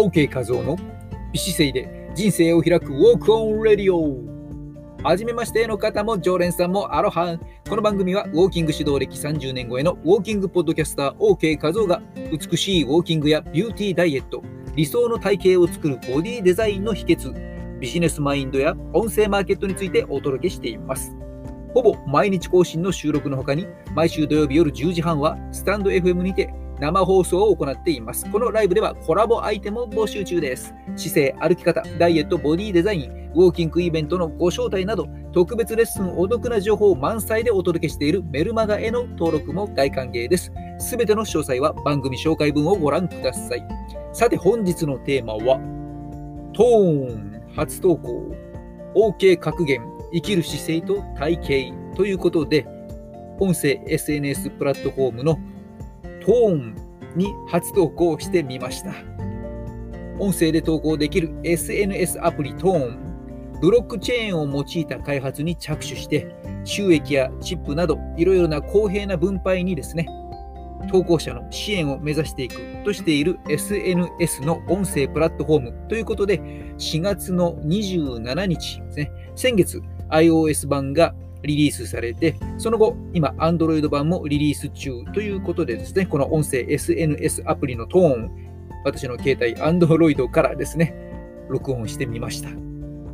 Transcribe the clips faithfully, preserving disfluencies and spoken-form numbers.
OK 和夫の美姿勢で人生を開くウォークオンレディオ。はじめましての方も常連さんもアロハ。この番組はウォーキング指導歴さんじゅうねん超えのウォーキングポッドキャスター OK 和夫が美しいウォーキングやビューティーダイエット、理想の体型を作るボディデザインの秘訣、ビジネスマインドや音声マーケットについてお届けしています。ほぼ毎日更新の収録の他に、毎週土曜日夜じゅうじはんはスタンド エフエム にて生放送を行っています。このライブではコラボアイテムを募集中です。姿勢、歩き方、ダイエット、ボディデザイン、ウォーキングイベントのご招待など、特別レッスン、お得な情報満載でお届けしているメルマガへの登録も大歓迎です。すべての詳細は番組紹介文をご覧ください。さて、本日のテーマはトーン初投稿 OK 格言、生きる姿勢と体型ということで、音声 エスエヌエス プラットフォームのトーンに初投稿してみました。音声で投稿できる エスエヌエス アプリトーン、ブロックチェーンを用いた開発に着手して、収益やチップなどいろいろな公平な分配にですね、投稿者の支援を目指していくとしている エスエヌエス の音声プラットフォームということで、しがつのにじゅうしちにちですね、先月 iOS 版がリリースされて、その後今 Android 版もリリース中ということでですね、この音声 エスエヌエス アプリのトーン、私の携帯 Android からですね録音してみました。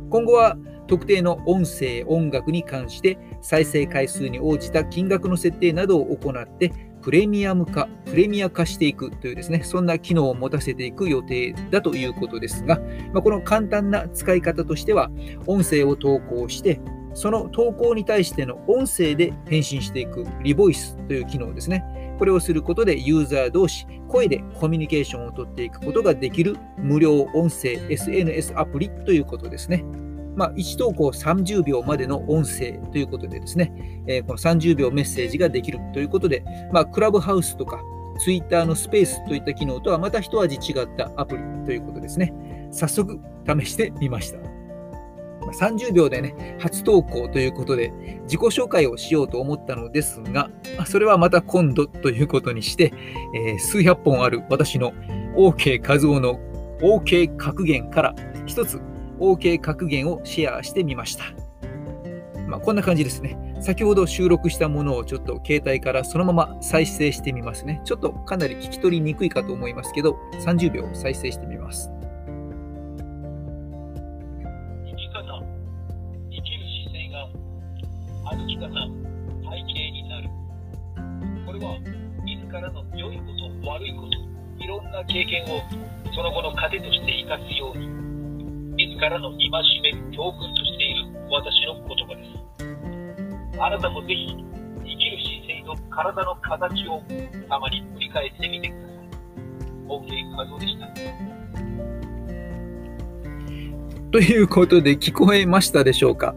今後は特定の音声、音楽に関して再生回数に応じた金額の設定などを行って、プレミアム化、プレミア化していくというですね、そんな機能を持たせていく予定だということですが、まあ、この簡単な使い方としては、音声を投稿して、その投稿に対しての音声で返信していくリボイスという機能ですね。これをすることで、ユーザー同士声でコミュニケーションを取っていくことができる無料音声 エスエヌエス アプリということですね。まあ、いち投稿さんじゅうびょうまでの音声ということでですね、えー、このさんじゅうびょうメッセージができるということで、まあ、クラブハウスとかツイッターのスペースといった機能とはまた一味違ったアプリということですね。早速試してみました。さんじゅうびょうでね、初投稿ということで自己紹介をしようと思ったのですが、それはまた今度ということにして、えー、数百本ある私の OK 和夫の OK 格言から一つ OK 格言をシェアしてみました。まあ、こんな感じですね。先ほど収録したものをちょっと携帯からそのまま再生してみますね。ちょっとかなり聞き取りにくいかと思いますけど、さんじゅうびょう再生してみます。歩き方、体型になる。これは自らの良いこと、悪いこと、いろんな経験をその後の糧として生かすように、自らの戒め、教訓としている私の言葉です。あなたもぜひ生きる姿勢と体の形をたまに振り返ってみてください。OK 和夫でした。ということで、聞こえましたでしょうか。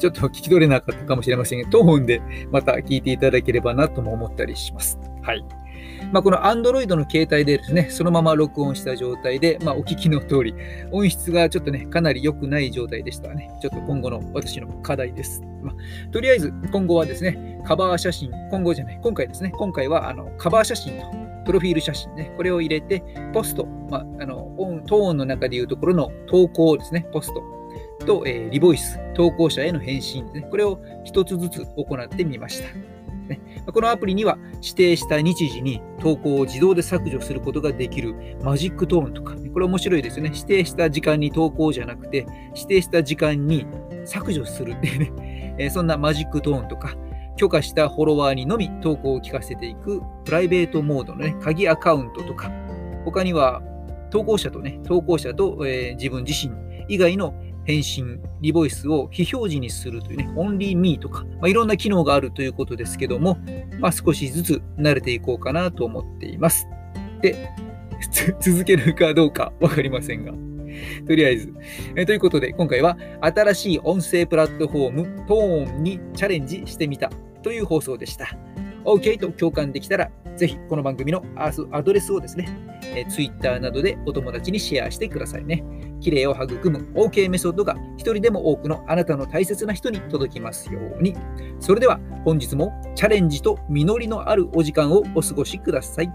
ちょっと聞き取れなかったかもしれませんが、トーンでまた聞いていただければなとも思ったりします。はい。まあ、この Android の携帯でですね、そのまま録音した状態で、まあ、お聞きの通り、音質がちょっとね、かなり良くない状態でしたね。ちょっと今後の私の課題です。まあ、とりあえず、今後はですね、カバー写真、今後じゃない、今回ですね、今回はあのカバー写真と、プロフィール写真ね、これを入れて、ポスト、まあ、あのトーンの中でいうところの投稿ですね、ポスト。と、えー、リボイス、投稿者への返信ですね、これを一つずつ行ってみました、ね。このアプリには指定した日時に投稿を自動で削除することができるマジックトーンとか、これ面白いですよね。指定した時間に投稿じゃなくて、指定した時間に削除するっていうね、えー、そんなマジックトーンとか、許可したフォロワーにのみ投稿を聞かせていくプライベートモードのね、鍵アカウントとか、他には投稿者とね、投稿者と、えー、自分自身以外の返信、リボイスを非表示にするというね、オンリーミーとか、まあ、いろんな機能があるということですけども、まあ、少しずつ慣れていこうかなと思っています。で、続けるかどうか分かりませんが、とりあえず。えということで、今回は新しい音声プラットフォーム、トーンにチャレンジしてみたという放送でした。OK と共感できたら、ぜひこの番組のアドレスをですね、え Twitter などでお友達にシェアしてくださいね。キレイを育む OK メソッドが一人でも多くのあなたの大切な人に届きますように。それでは本日もチャレンジと実りのあるお時間をお過ごしください。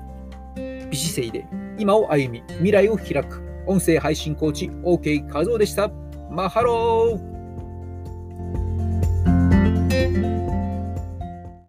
美姿勢で今を歩み、未来を開く。音声配信コーチ、OK 和夫でした。マハロー。